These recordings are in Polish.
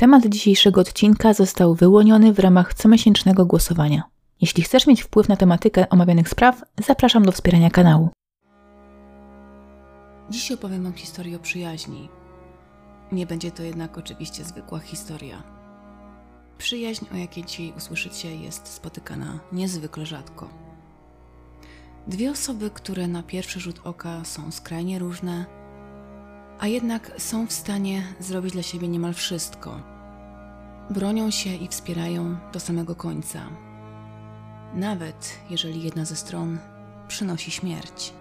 Temat dzisiejszego odcinka został wyłoniony w ramach comiesięcznego głosowania. Jeśli chcesz mieć wpływ na tematykę omawianych spraw, zapraszam do wspierania kanału. Dziś opowiem Wam historię o przyjaźni. Nie będzie to jednak oczywiście zwykła historia. Przyjaźń, o jakiej dzisiaj usłyszycie, jest spotykana niezwykle rzadko. Dwie osoby, które na pierwszy rzut oka są skrajnie różne, a jednak są w stanie zrobić dla siebie niemal wszystko. Bronią się i wspierają do samego końca. Nawet jeżeli jedna ze stron przynosi śmierć.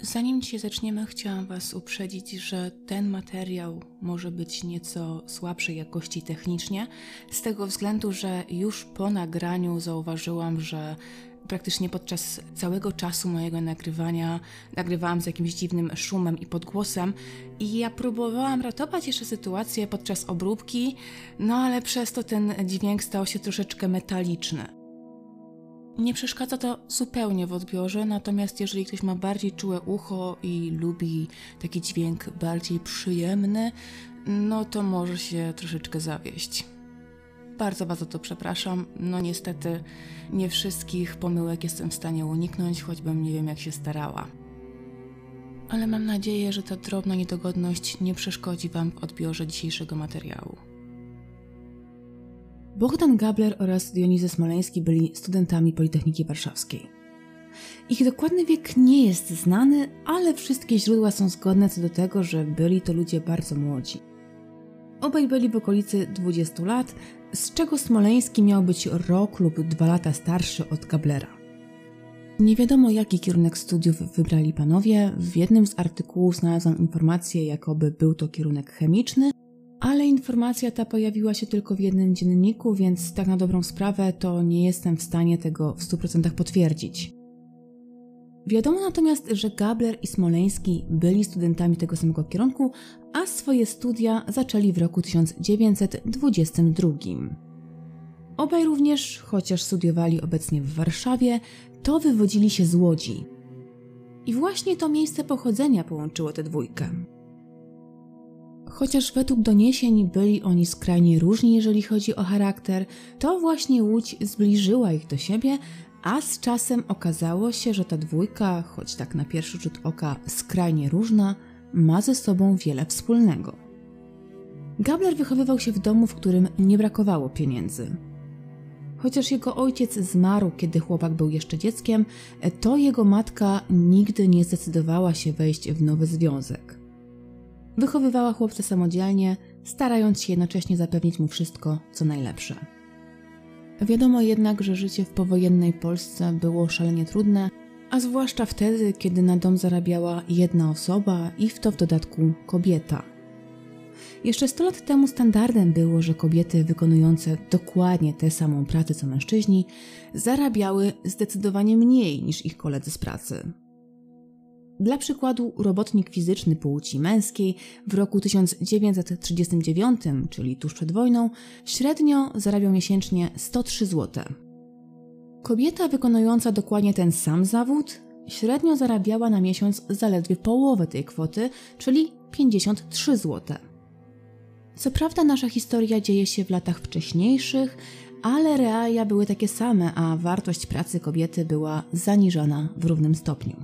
Zanim dzisiaj zaczniemy, chciałam Was uprzedzić, że ten materiał może być nieco słabszej jakości technicznie, z tego względu, że już po nagraniu zauważyłam, że praktycznie podczas całego czasu mojego nagrywania nagrywałam z jakimś dziwnym szumem i podgłosem i ja próbowałam ratować jeszcze sytuację podczas obróbki, no ale przez to ten dźwięk stał się troszeczkę metaliczny. Nie przeszkadza to zupełnie w odbiorze, natomiast jeżeli ktoś ma bardziej czułe ucho i lubi taki dźwięk bardziej przyjemny, no to może się troszeczkę zawieść. Bardzo Was za to przepraszam, no niestety nie wszystkich pomyłek jestem w stanie uniknąć, choćbym nie wiem jak się starała. Ale mam nadzieję, że ta drobna niedogodność nie przeszkodzi Wam w odbiorze dzisiejszego materiału. Bogdan Gabler oraz Dionizy Smoleński byli studentami Politechniki Warszawskiej. Ich dokładny wiek nie jest znany, ale wszystkie źródła są zgodne co do tego, że byli to ludzie bardzo młodzi. Obaj byli w okolicy 20 lat, z czego Smoleński miał być rok lub 2 lata starszy od Gablera. Nie wiadomo, jaki kierunek studiów wybrali panowie. W jednym z artykułów znalazłam informację, jakoby był to kierunek chemiczny, ale informacja ta pojawiła się tylko w jednym dzienniku, więc tak na dobrą sprawę to nie jestem w stanie tego w 100% potwierdzić. Wiadomo natomiast, że Gabler i Smoleński byli studentami tego samego kierunku, a swoje studia zaczęli w roku 1922. Obaj również, chociaż studiowali obecnie w Warszawie, to wywodzili się z Łodzi. I właśnie to miejsce pochodzenia połączyło tę dwójkę. Chociaż według doniesień byli oni skrajnie różni, jeżeli chodzi o charakter, to właśnie Łódź zbliżyła ich do siebie, a z czasem okazało się, że ta dwójka, choć tak na pierwszy rzut oka skrajnie różna, ma ze sobą wiele wspólnego. Gabler wychowywał się w domu, w którym nie brakowało pieniędzy. Chociaż jego ojciec zmarł, kiedy chłopak był jeszcze dzieckiem, to jego matka nigdy nie zdecydowała się wejść w nowy związek. Wychowywała chłopca samodzielnie, starając się jednocześnie zapewnić mu wszystko, co najlepsze. Wiadomo jednak, że życie w powojennej Polsce było szalenie trudne, a zwłaszcza wtedy, kiedy na dom zarabiała jedna osoba i w to w dodatku kobieta. Jeszcze 100 lat temu standardem było, że kobiety wykonujące dokładnie tę samą pracę co mężczyźni zarabiały zdecydowanie mniej niż ich koledzy z pracy. Dla przykładu robotnik fizyczny płci męskiej w roku 1939, czyli tuż przed wojną, średnio zarabiał miesięcznie 103 zł. Kobieta wykonująca dokładnie ten sam zawód średnio zarabiała na miesiąc zaledwie połowę tej kwoty, czyli 53 zł. Co prawda nasza historia dzieje się w latach wcześniejszych, ale realia były takie same, a wartość pracy kobiety była zaniżana w równym stopniu.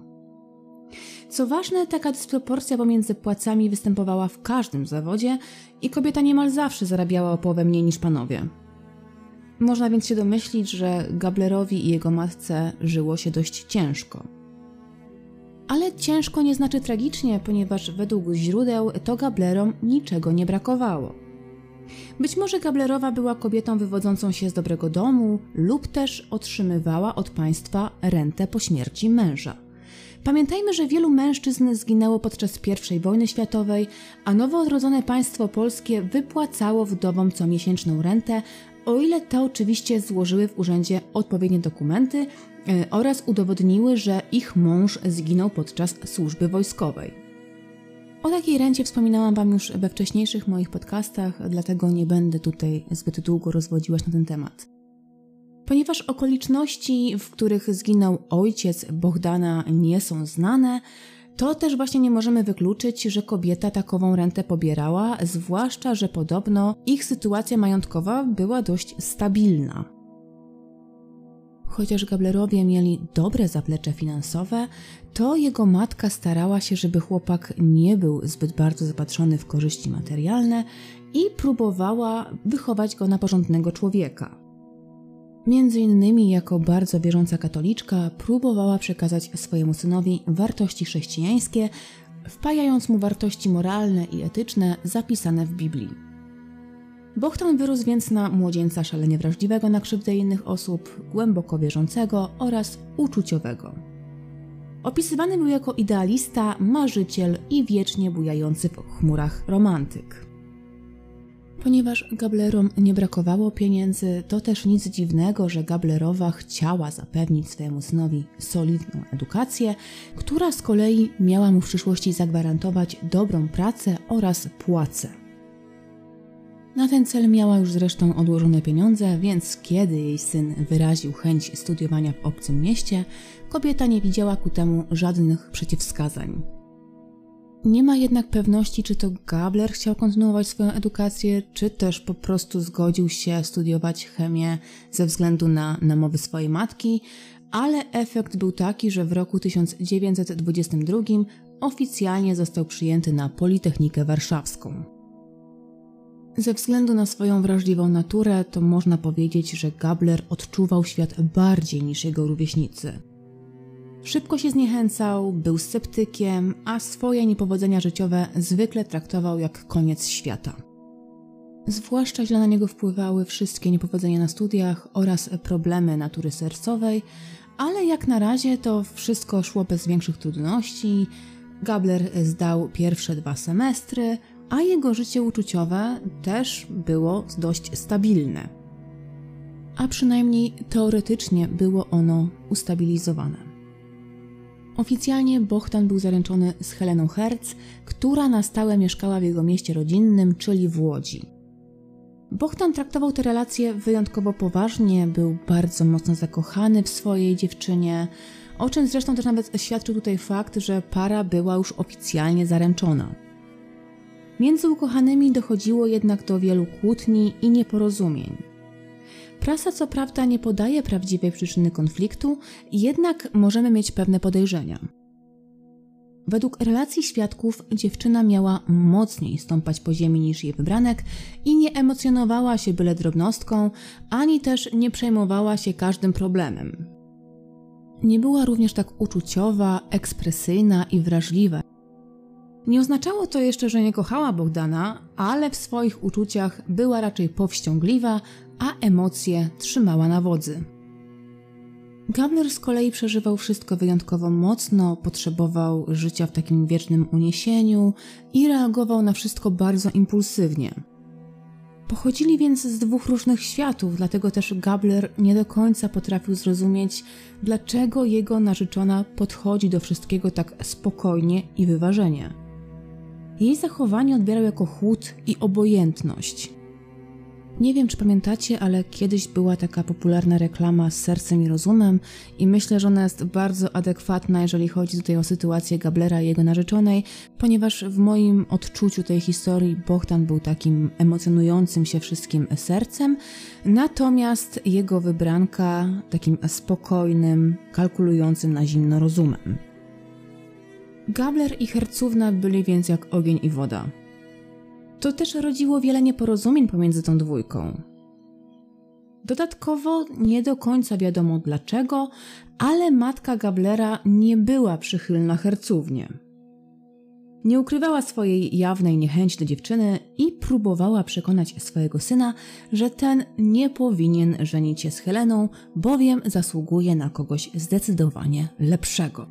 Co ważne, taka dysproporcja pomiędzy płacami występowała w każdym zawodzie i kobieta niemal zawsze zarabiała o połowę mniej niż panowie. Można więc się domyślić, że Gablerowi i jego matce żyło się dość ciężko. Ale ciężko nie znaczy tragicznie, ponieważ według źródeł to Gablerom niczego nie brakowało. Być może Gablerowa była kobietą wywodzącą się z dobrego domu lub też otrzymywała od państwa rentę po śmierci męża. Pamiętajmy, że wielu mężczyzn zginęło podczas I wojny światowej, a nowo odrodzone państwo polskie wypłacało wdowom comiesięczną rentę, o ile te oczywiście złożyły w urzędzie odpowiednie dokumenty oraz udowodniły, że ich mąż zginął podczas służby wojskowej. O takiej rencie wspominałam Wam już we wcześniejszych moich podcastach, dlatego nie będę tutaj zbyt długo rozwodziła się na ten temat. Ponieważ okoliczności, w których zginął ojciec Bogdana, nie są znane, to też właśnie nie możemy wykluczyć, że kobieta takową rentę pobierała, zwłaszcza że podobno ich sytuacja majątkowa była dość stabilna. Chociaż Gablerowie mieli dobre zaplecze finansowe, to jego matka starała się, żeby chłopak nie był zbyt bardzo zapatrzony w korzyści materialne i próbowała wychować go na porządnego człowieka. Między innymi jako bardzo wierząca katoliczka próbowała przekazać swojemu synowi wartości chrześcijańskie, wpajając mu wartości moralne i etyczne zapisane w Biblii. Bohdan wyrósł więc na młodzieńca szalenie wrażliwego na krzywdę innych osób, głęboko wierzącego oraz uczuciowego. Opisywany był jako idealista, marzyciel i wiecznie bujający w chmurach romantyk. Ponieważ Gablerom nie brakowało pieniędzy, to też nic dziwnego, że Gablerowa chciała zapewnić swojemu synowi solidną edukację, która z kolei miała mu w przyszłości zagwarantować dobrą pracę oraz płacę. Na ten cel miała już zresztą odłożone pieniądze, więc kiedy jej syn wyraził chęć studiowania w obcym mieście, kobieta nie widziała ku temu żadnych przeciwwskazań. Nie ma jednak pewności, czy to Gabler chciał kontynuować swoją edukację, czy też po prostu zgodził się studiować chemię ze względu na namowy swojej matki, ale efekt był taki, że w roku 1922 oficjalnie został przyjęty na Politechnikę Warszawską. Ze względu na swoją wrażliwą naturę, to można powiedzieć, że Gabler odczuwał świat bardziej niż jego rówieśnicy. Szybko się zniechęcał, był sceptykiem, a swoje niepowodzenia życiowe zwykle traktował jak koniec świata. Zwłaszcza źle na niego wpływały wszystkie niepowodzenia na studiach oraz problemy natury sercowej, ale jak na razie to wszystko szło bez większych trudności. Gabler zdał pierwsze 2 semestry, a jego życie uczuciowe też było dość stabilne. A przynajmniej teoretycznie było ono ustabilizowane. Oficjalnie Bohdan był zaręczony z Heleną Hertz, która na stałe mieszkała w jego mieście rodzinnym, czyli w Łodzi. Bohdan traktował te relacje wyjątkowo poważnie, był bardzo mocno zakochany w swojej dziewczynie, o czym zresztą też nawet świadczył tutaj fakt, że para była już oficjalnie zaręczona. Między ukochanymi dochodziło jednak do wielu kłótni i nieporozumień. Prasa co prawda nie podaje prawdziwej przyczyny konfliktu, jednak możemy mieć pewne podejrzenia. Według relacji świadków dziewczyna miała mocniej stąpać po ziemi niż jej wybranek i nie emocjonowała się byle drobnostką, ani też nie przejmowała się każdym problemem. Nie była również tak uczuciowa, ekspresyjna i wrażliwa. Nie oznaczało to jeszcze, że nie kochała Bohdana, ale w swoich uczuciach była raczej powściągliwa, a emocje trzymała na wodzy. Gabler z kolei przeżywał wszystko wyjątkowo mocno, potrzebował życia w takim wiecznym uniesieniu i reagował na wszystko bardzo impulsywnie. Pochodzili więc z 2 różnych światów, dlatego też Gabler nie do końca potrafił zrozumieć, dlaczego jego narzeczona podchodzi do wszystkiego tak spokojnie i wyważenie. Jej zachowanie odbierał jako chłód i obojętność. Nie wiem, czy pamiętacie, ale kiedyś była taka popularna reklama z sercem i rozumem i myślę, że ona jest bardzo adekwatna, jeżeli chodzi tutaj o sytuację Gablera i jego narzeczonej, ponieważ w moim odczuciu tej historii Bohdan był takim emocjonującym się wszystkim sercem, natomiast jego wybranka takim spokojnym, kalkulującym na zimno rozumem. Gabler i Hercówna byli więc jak ogień i woda. To też rodziło wiele nieporozumień pomiędzy tą dwójką. Dodatkowo nie do końca wiadomo dlaczego, ale matka Gablera nie była przychylna Hercównie. Nie ukrywała swojej jawnej niechęci do dziewczyny i próbowała przekonać swojego syna, że ten nie powinien żenić się z Heleną, bowiem zasługuje na kogoś zdecydowanie lepszego.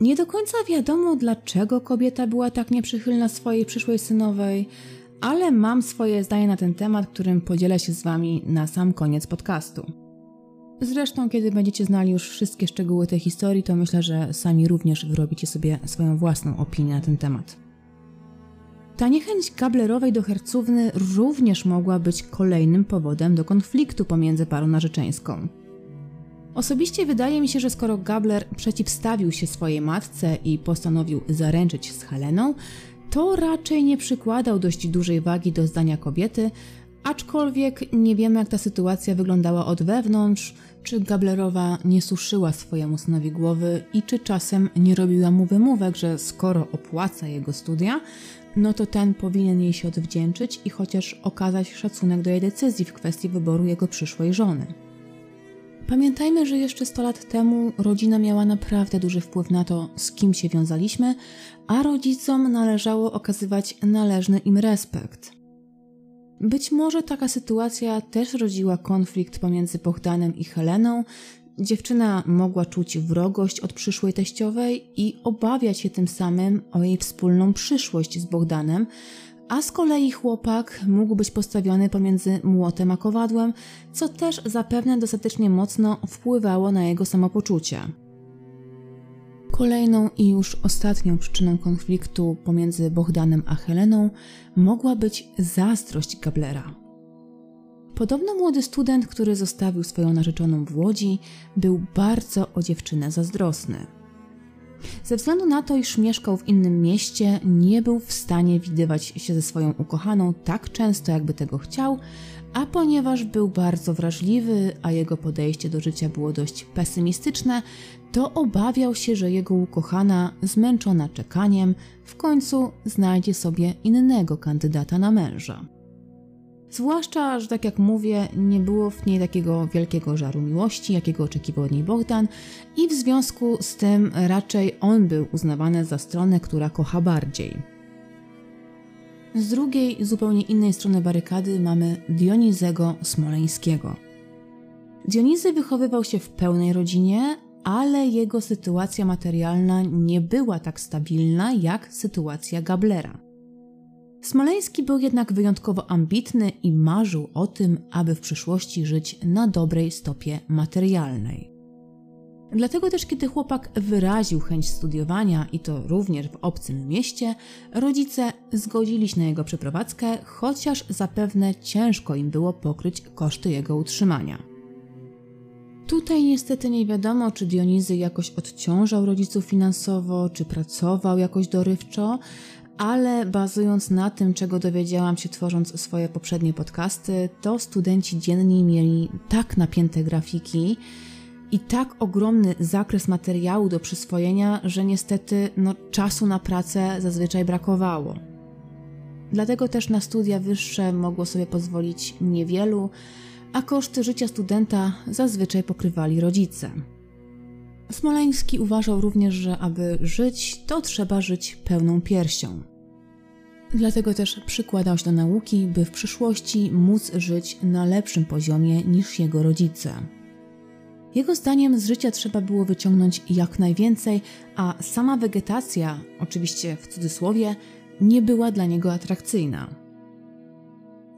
Nie do końca wiadomo, dlaczego kobieta była tak nieprzychylna swojej przyszłej synowej, ale mam swoje zdanie na ten temat, którym podzielę się z Wami na sam koniec podcastu. Zresztą, kiedy będziecie znali już wszystkie szczegóły tej historii, to myślę, że sami również wyrobicie sobie swoją własną opinię na ten temat. Ta niechęć Gablerowej do hercówny również mogła być kolejnym powodem do konfliktu pomiędzy parą narzeczeńską. Osobiście wydaje mi się, że skoro Gabler przeciwstawił się swojej matce i postanowił zaręczyć z Heleną, to raczej nie przykładał dość dużej wagi do zdania kobiety, aczkolwiek nie wiemy, jak ta sytuacja wyglądała od wewnątrz, czy Gablerowa nie suszyła swojemu synowi głowy i czy czasem nie robiła mu wymówek, że skoro opłaca jego studia, no to ten powinien jej się odwdzięczyć i chociaż okazać szacunek do jej decyzji w kwestii wyboru jego przyszłej żony. Pamiętajmy, że jeszcze 100 lat temu rodzina miała naprawdę duży wpływ na to, z kim się wiązaliśmy, a rodzicom należało okazywać należny im respekt. Być może taka sytuacja też rodziła konflikt pomiędzy Bogdanem i Heleną. Dziewczyna mogła czuć wrogość od przyszłej teściowej i obawiać się tym samym o jej wspólną przyszłość z Bogdanem, a z kolei chłopak mógł być postawiony pomiędzy młotem a kowadłem, co też zapewne dostatecznie mocno wpływało na jego samopoczucie. Kolejną i już ostatnią przyczyną konfliktu pomiędzy Bogdanem a Heleną mogła być zazdrość Gablera. Podobno młody student, który zostawił swoją narzeczoną w Łodzi, był bardzo o dziewczynę zazdrosny. Ze względu na to, iż mieszkał w innym mieście, nie był w stanie widywać się ze swoją ukochaną tak często, jakby tego chciał, a ponieważ był bardzo wrażliwy, a jego podejście do życia było dość pesymistyczne, to obawiał się, że jego ukochana, zmęczona czekaniem, w końcu znajdzie sobie innego kandydata na męża. Zwłaszcza, że tak jak mówię, nie było w niej takiego wielkiego żaru miłości, jakiego oczekiwał od niej Bogdan i w związku z tym raczej on był uznawany za stronę, która kocha bardziej. Z drugiej, zupełnie innej strony barykady mamy Dionizego Smoleńskiego. Dionizy wychowywał się w pełnej rodzinie, ale jego sytuacja materialna nie była tak stabilna jak sytuacja Gablera. Smoleński był jednak wyjątkowo ambitny i marzył o tym, aby w przyszłości żyć na dobrej stopie materialnej. Dlatego też, kiedy chłopak wyraził chęć studiowania i to również w obcym mieście, rodzice zgodzili się na jego przeprowadzkę, chociaż zapewne ciężko im było pokryć koszty jego utrzymania. Tutaj niestety nie wiadomo, czy Dionizy jakoś odciążał rodziców finansowo, czy pracował jakoś dorywczo, ale bazując na tym, czego dowiedziałam się tworząc swoje poprzednie podcasty, to studenci dzienni mieli tak napięte grafiki i tak ogromny zakres materiału do przyswojenia, że niestety czasu na pracę zazwyczaj brakowało. Dlatego też na studia wyższe mogło sobie pozwolić niewielu, a koszty życia studenta zazwyczaj pokrywali rodzice. Smoleński uważał również, że aby żyć, to trzeba żyć pełną piersią. Dlatego też przykładał się do nauki, by w przyszłości móc żyć na lepszym poziomie niż jego rodzice. Jego zdaniem z życia trzeba było wyciągnąć jak najwięcej, a sama wegetacja, oczywiście w cudzysłowie, nie była dla niego atrakcyjna.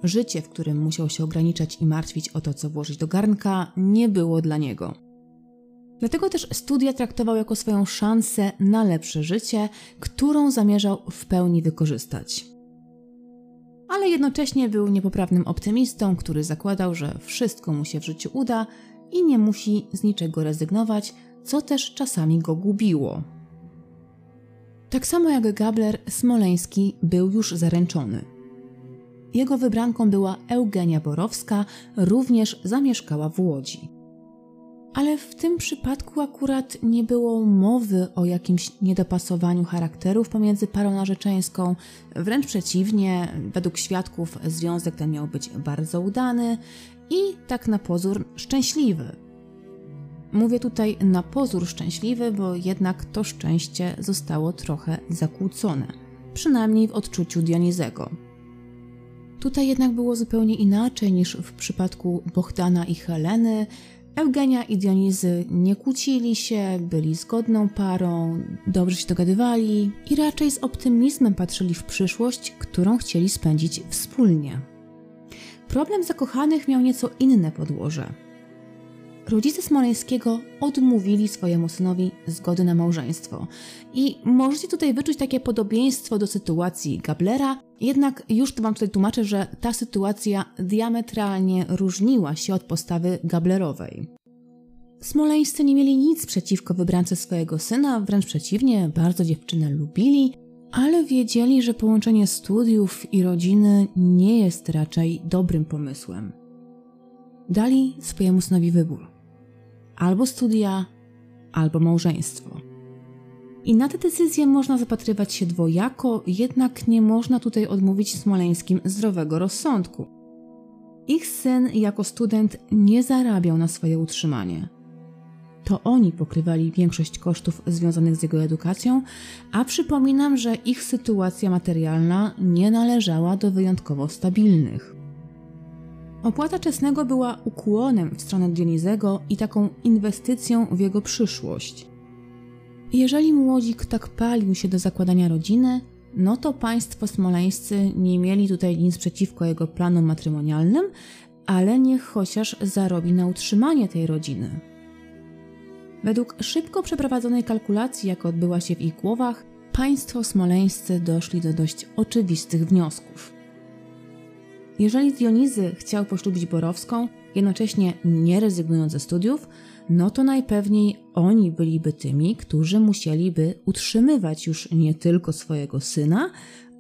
Życie, w którym musiał się ograniczać i martwić o to, co włożyć do garnka, nie było dla niego. Dlatego też studia traktował jako swoją szansę na lepsze życie, którą zamierzał w pełni wykorzystać. Ale jednocześnie był niepoprawnym optymistą, który zakładał, że wszystko mu się w życiu uda i nie musi z niczego rezygnować, co też czasami go gubiło. Tak samo jak Gabler, Smoleński był już zaręczony. Jego wybranką była Eugenia Borowska, również zamieszkała w Łodzi. Ale w tym przypadku akurat nie było mowy o jakimś niedopasowaniu charakterów pomiędzy parą narzeczeńską, wręcz przeciwnie, według świadków związek ten miał być bardzo udany i tak na pozór szczęśliwy. Mówię tutaj na pozór szczęśliwy, bo jednak to szczęście zostało trochę zakłócone, przynajmniej w odczuciu Dionizego. Tutaj jednak było zupełnie inaczej niż w przypadku Bogdana i Heleny. Eugenia i Dionizy nie kłócili się, byli zgodną parą, dobrze się dogadywali i raczej z optymizmem patrzyli w przyszłość, którą chcieli spędzić wspólnie. Problem zakochanych miał nieco inne podłoże. Rodzice Smoleńskiego odmówili swojemu synowi zgody na małżeństwo. I możecie tutaj wyczuć takie podobieństwo do sytuacji Gablera, jednak już to wam tutaj tłumaczę, że ta sytuacja diametralnie różniła się od postawy Gablerowej. Smoleńscy nie mieli nic przeciwko wybrance swojego syna, wręcz przeciwnie, bardzo dziewczynę lubili, ale wiedzieli, że połączenie studiów i rodziny nie jest raczej dobrym pomysłem. Dali swojemu synowi wybór. Albo studia, albo małżeństwo. I na te decyzje można zapatrywać się dwojako, jednak nie można tutaj odmówić Smoleńskim zdrowego rozsądku. Ich syn jako student nie zarabiał na swoje utrzymanie. To oni pokrywali większość kosztów związanych z jego edukacją, a przypominam, że ich sytuacja materialna nie należała do wyjątkowo stabilnych. Opłata czesnego była ukłonem w stronę Dionizego i taką inwestycją w jego przyszłość. Jeżeli młodzik tak palił się do zakładania rodziny, no to państwo smoleńscy nie mieli tutaj nic przeciwko jego planom matrymonialnym, ale niech chociaż zarobi na utrzymanie tej rodziny. Według szybko przeprowadzonej kalkulacji, jaka odbyła się w ich głowach, państwo smoleńscy doszli do dość oczywistych wniosków. Jeżeli Dionizy chciał poślubić Borowską, jednocześnie nie rezygnując ze studiów, no to najpewniej oni byliby tymi, którzy musieliby utrzymywać już nie tylko swojego syna,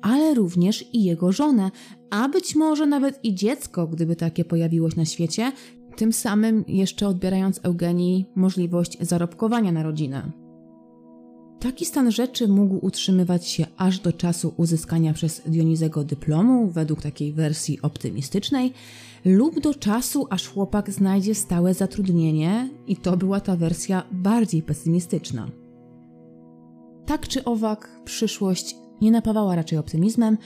ale również i jego żonę, a być może nawet i dziecko, gdyby takie pojawiło się na świecie, tym samym jeszcze odbierając Eugenii możliwość zarobkowania na rodzinę. Taki stan rzeczy mógł utrzymywać się aż do czasu uzyskania przez Dionizego dyplomu, według takiej wersji optymistycznej, lub do czasu, aż chłopak znajdzie stałe zatrudnienie, i to była ta wersja bardziej pesymistyczna. Tak czy owak, przyszłość nie napawała raczej optymizmem,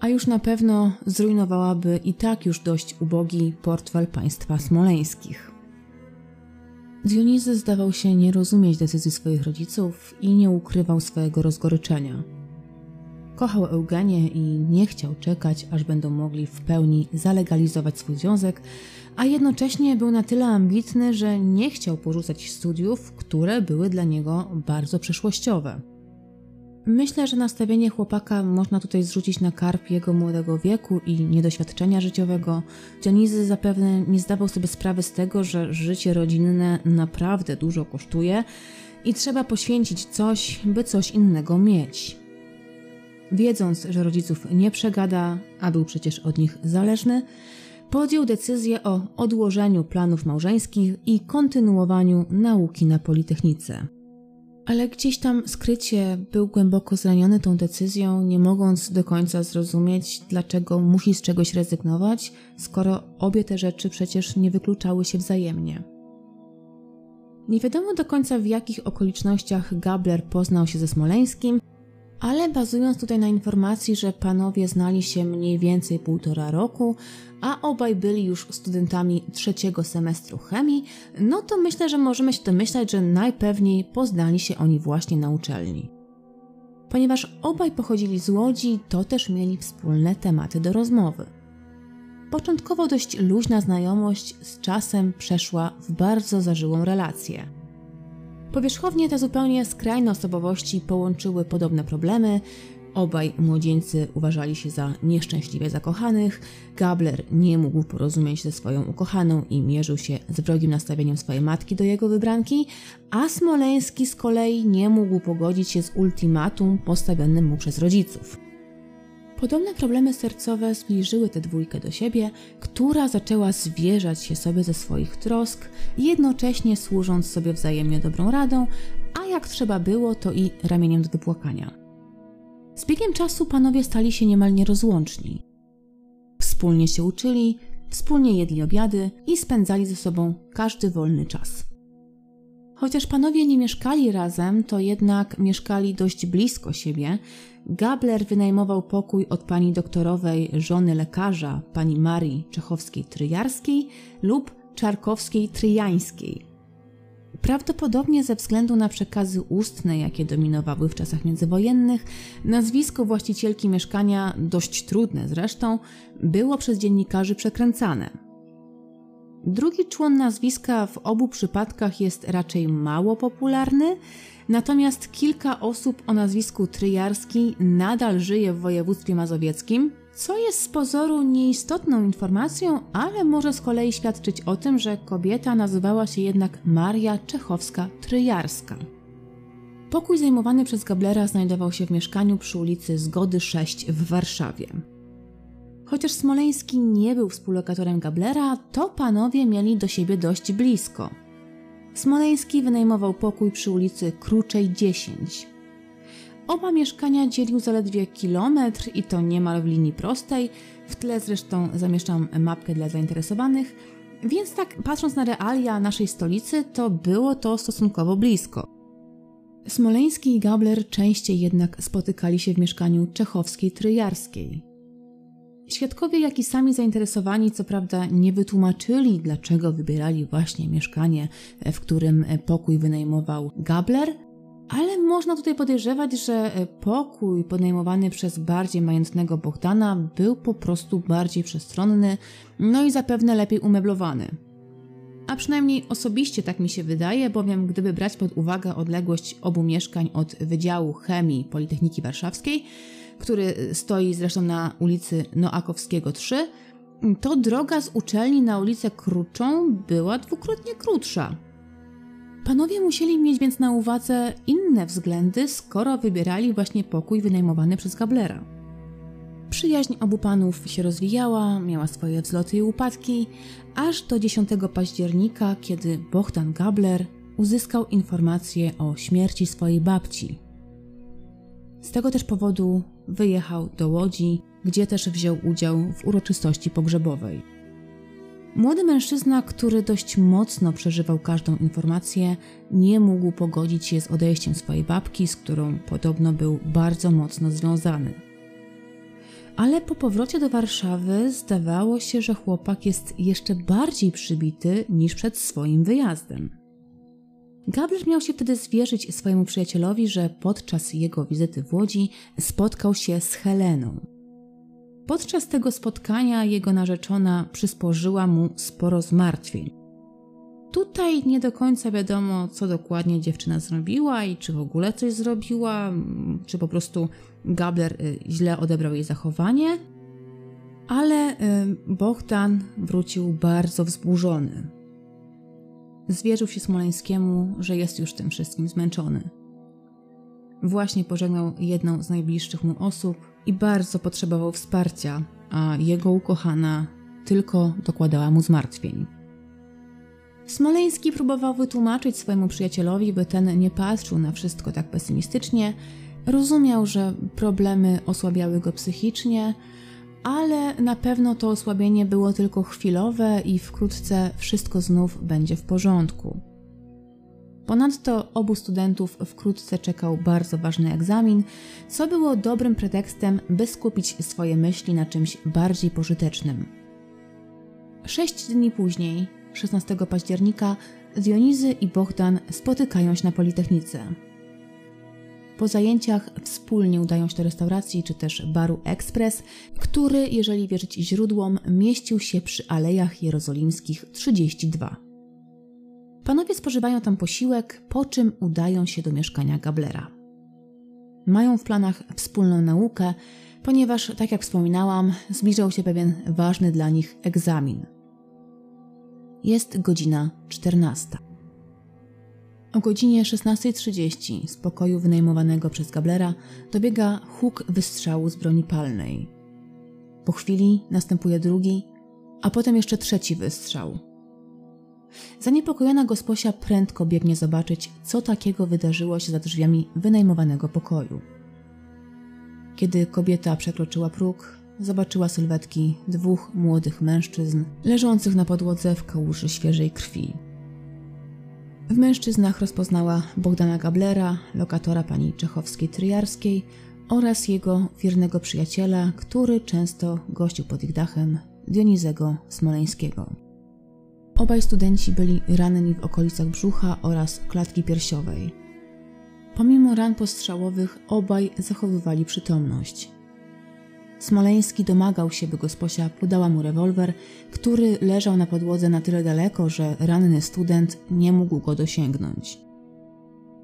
a już na pewno zrujnowałaby i tak już dość ubogi portfel państwa smoleńskich. Dionizy zdawał się nie rozumieć decyzji swoich rodziców i nie ukrywał swojego rozgoryczenia. Kochał Eugenię i nie chciał czekać, aż będą mogli w pełni zalegalizować swój związek, a jednocześnie był na tyle ambitny, że nie chciał porzucać studiów, które były dla niego bardzo przyszłościowe. Myślę, że nastawienie chłopaka można tutaj zrzucić na karp jego młodego wieku i niedoświadczenia życiowego. Dionizy zapewne nie zdawał sobie sprawy z tego, że życie rodzinne naprawdę dużo kosztuje i trzeba poświęcić coś, by coś innego mieć. Wiedząc, że rodziców nie przegada, a był przecież od nich zależny, podjął decyzję o odłożeniu planów małżeńskich i kontynuowaniu nauki na Politechnice. Ale gdzieś tam skrycie był głęboko zraniony tą decyzją, nie mogąc do końca zrozumieć, dlaczego musi z czegoś rezygnować, skoro obie te rzeczy przecież nie wykluczały się wzajemnie. Nie wiadomo do końca, w jakich okolicznościach Gabler poznał się ze Smoleńskim, ale bazując tutaj na informacji, że panowie znali się mniej więcej 1,5 roku, a obaj byli już studentami 3. semestru chemii, no to myślę, że możemy się domyślać, że najpewniej poznali się oni właśnie na uczelni. Ponieważ obaj pochodzili z Łodzi, to też mieli wspólne tematy do rozmowy. Początkowo dość luźna znajomość z czasem przeszła w bardzo zażyłą relację. Powierzchownie te zupełnie skrajne osobowości połączyły podobne problemy. Obaj młodzieńcy uważali się za nieszczęśliwie zakochanych. Gabler nie mógł porozumieć ze swoją ukochaną i mierzył się z wrogim nastawieniem swojej matki do jego wybranki, a Smoleński z kolei nie mógł pogodzić się z ultimatum postawionym mu przez rodziców. Podobne problemy sercowe zbliżyły tę dwójkę do siebie, która zaczęła zwierzać się sobie ze swoich trosk, jednocześnie służąc sobie wzajemnie dobrą radą, a jak trzeba było, to i ramieniem do wypłakania. Z biegiem czasu panowie stali się niemal nierozłączni. Wspólnie się uczyli, wspólnie jedli obiady i spędzali ze sobą każdy wolny czas. Chociaż panowie nie mieszkali razem, to jednak mieszkali dość blisko siebie. Gabler wynajmował pokój od pani doktorowej, żony lekarza, pani Marii Czechowskiej-Tryjarskiej lub Czarkowskiej-Tryjańskiej. Prawdopodobnie ze względu na przekazy ustne, jakie dominowały w czasach międzywojennych, nazwisko właścicielki mieszkania, dość trudne zresztą, było przez dziennikarzy przekręcane. Drugi człon nazwiska w obu przypadkach jest raczej mało popularny, natomiast kilka osób o nazwisku Tryjarski nadal żyje w województwie mazowieckim, co jest z pozoru nieistotną informacją, ale może z kolei świadczyć o tym, że kobieta nazywała się jednak Maria Czechowska-Tryjarska. Pokój zajmowany przez Gablera znajdował się w mieszkaniu przy ulicy Zgody 6 w Warszawie. Chociaż Smoleński nie był współlokatorem Gablera, to panowie mieli do siebie dość blisko. Smoleński wynajmował pokój przy ulicy Kruczej 10. Oba mieszkania dzielił zaledwie kilometr i to niemal w linii prostej, w tle zresztą zamieszczam mapkę dla zainteresowanych, więc tak patrząc na realia naszej stolicy, to było to stosunkowo blisko. Smoleński i Gabler częściej jednak spotykali się w mieszkaniu Czechowskiej-Tryjarskiej. Świadkowie, jak i sami zainteresowani, co prawda nie wytłumaczyli, dlaczego wybierali właśnie mieszkanie, w którym pokój wynajmował Gabler, ale można tutaj podejrzewać, że pokój podejmowany przez bardziej majątnego Bogdana był po prostu bardziej przestronny, no i zapewne lepiej umeblowany. A przynajmniej osobiście tak mi się wydaje, bowiem gdyby brać pod uwagę odległość obu mieszkań od Wydziału Chemii Politechniki Warszawskiej, który stoi zresztą na ulicy Noakowskiego 3, to droga z uczelni na ulicę Kruczą była dwukrotnie krótsza. Panowie musieli mieć więc na uwadze inne względy, skoro wybierali właśnie pokój wynajmowany przez Gablera. Przyjaźń obu panów się rozwijała, miała swoje wzloty i upadki, aż do 10 października, kiedy Bogdan Gabler uzyskał informację o śmierci swojej babci. Z tego też powodu wyjechał do Łodzi, gdzie też wziął udział w uroczystości pogrzebowej. Młody mężczyzna, który dość mocno przeżywał każdą informację, nie mógł pogodzić się z odejściem swojej babki, z którą podobno był bardzo mocno związany. Ale po powrocie do Warszawy zdawało się, że chłopak jest jeszcze bardziej przybity niż przed swoim wyjazdem. Gabler miał się wtedy zwierzyć swojemu przyjacielowi, że podczas jego wizyty w Łodzi spotkał się z Heleną. Podczas tego spotkania jego narzeczona przysporzyła mu sporo zmartwień. Tutaj nie do końca wiadomo, co dokładnie dziewczyna zrobiła i czy w ogóle coś zrobiła, czy po prostu Gabler źle odebrał jej zachowanie, ale Bogdan wrócił bardzo wzburzony. Zwierzył się Smoleńskiemu, że jest już tym wszystkim zmęczony. Właśnie pożegnał jedną z najbliższych mu osób i bardzo potrzebował wsparcia, a jego ukochana tylko dokładała mu zmartwień. Smoleński próbował wytłumaczyć swojemu przyjacielowi, by ten nie patrzył na wszystko tak pesymistycznie. Rozumiał, że problemy osłabiały go psychicznie, ale na pewno to osłabienie było tylko chwilowe i wkrótce wszystko znów będzie w porządku. Ponadto obu studentów wkrótce czekał bardzo ważny egzamin, co było dobrym pretekstem, by skupić swoje myśli na czymś bardziej pożytecznym. 6 dni później, 16 października, Dionizy i Bogdan spotykają się na Politechnice. Po zajęciach wspólnie udają się do restauracji czy też baru Ekspres, który, jeżeli wierzyć źródłom, mieścił się przy Alejach Jerozolimskich 32. Panowie spożywają tam posiłek, po czym udają się do mieszkania Gablera. Mają w planach wspólną naukę, ponieważ, tak jak wspominałam, zbliżał się pewien ważny dla nich egzamin. Jest godzina 14. O godzinie 16:30 z pokoju wynajmowanego przez Gablera dobiega huk wystrzału z broni palnej. Po chwili następuje drugi, a potem jeszcze trzeci wystrzał. Zaniepokojona gosposia prędko biegnie zobaczyć, co takiego wydarzyło się za drzwiami wynajmowanego pokoju. Kiedy kobieta przekroczyła próg, zobaczyła sylwetki 2 młodych mężczyzn leżących na podłodze w kałuży świeżej krwi. W mężczyznach rozpoznała Bogdana Gablera, lokatora pani Czechowskiej-Tryjarskiej oraz jego wiernego przyjaciela, który często gościł pod ich dachem, Dionizego Smoleńskiego. Obaj studenci byli ranni w okolicach brzucha oraz klatki piersiowej. Pomimo ran postrzałowych obaj zachowywali przytomność. Smoleński domagał się, by gosposia podała mu rewolwer, który leżał na podłodze na tyle daleko, że ranny student nie mógł go dosięgnąć.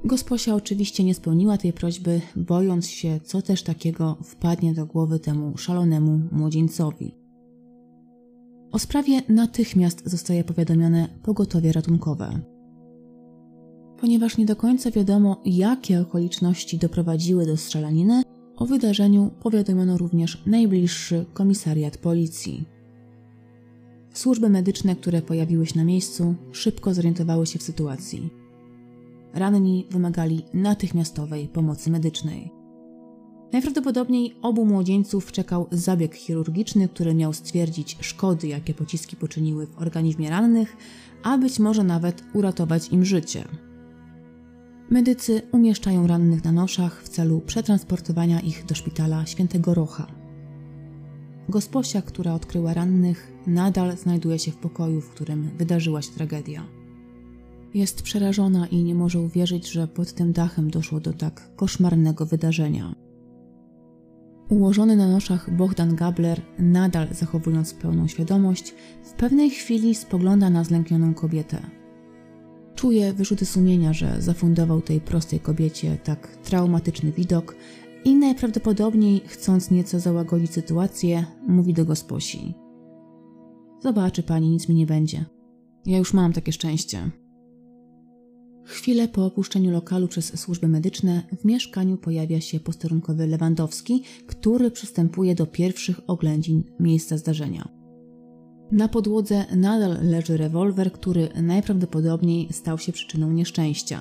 Gosposia oczywiście nie spełniła tej prośby, bojąc się, co też takiego wpadnie do głowy temu szalonemu młodzieńcowi. O sprawie natychmiast zostaje powiadomione pogotowie ratunkowe. Ponieważ nie do końca wiadomo, jakie okoliczności doprowadziły do strzelaniny, o wydarzeniu powiadomiono również najbliższy komisariat policji. Służby medyczne, które pojawiły się na miejscu, szybko zorientowały się w sytuacji. Ranni wymagali natychmiastowej pomocy medycznej. Najprawdopodobniej obu młodzieńców czekał zabieg chirurgiczny, który miał stwierdzić szkody, jakie pociski poczyniły w organizmie rannych, a być może nawet uratować im życie. Medycy umieszczają rannych na noszach w celu przetransportowania ich do szpitala Świętego Rocha. Gosposia, która odkryła rannych, nadal znajduje się w pokoju, w którym wydarzyła się tragedia. Jest przerażona i nie może uwierzyć, że pod tym dachem doszło do tak koszmarnego wydarzenia. Ułożony na noszach Bogdan Gabler, nadal zachowując pełną świadomość, w pewnej chwili spogląda na zlęknioną kobietę. Czuje wyrzuty sumienia, że zafundował tej prostej kobiecie tak traumatyczny widok i najprawdopodobniej, chcąc nieco załagodzić sytuację, mówi do gosposi: „Zobaczy pani, nic mi nie będzie. Ja już mam takie szczęście”. Chwilę po opuszczeniu lokalu przez służby medyczne w mieszkaniu pojawia się posterunkowy Lewandowski, który przystępuje do pierwszych oględzin miejsca zdarzenia. Na podłodze nadal leży rewolwer, który najprawdopodobniej stał się przyczyną nieszczęścia.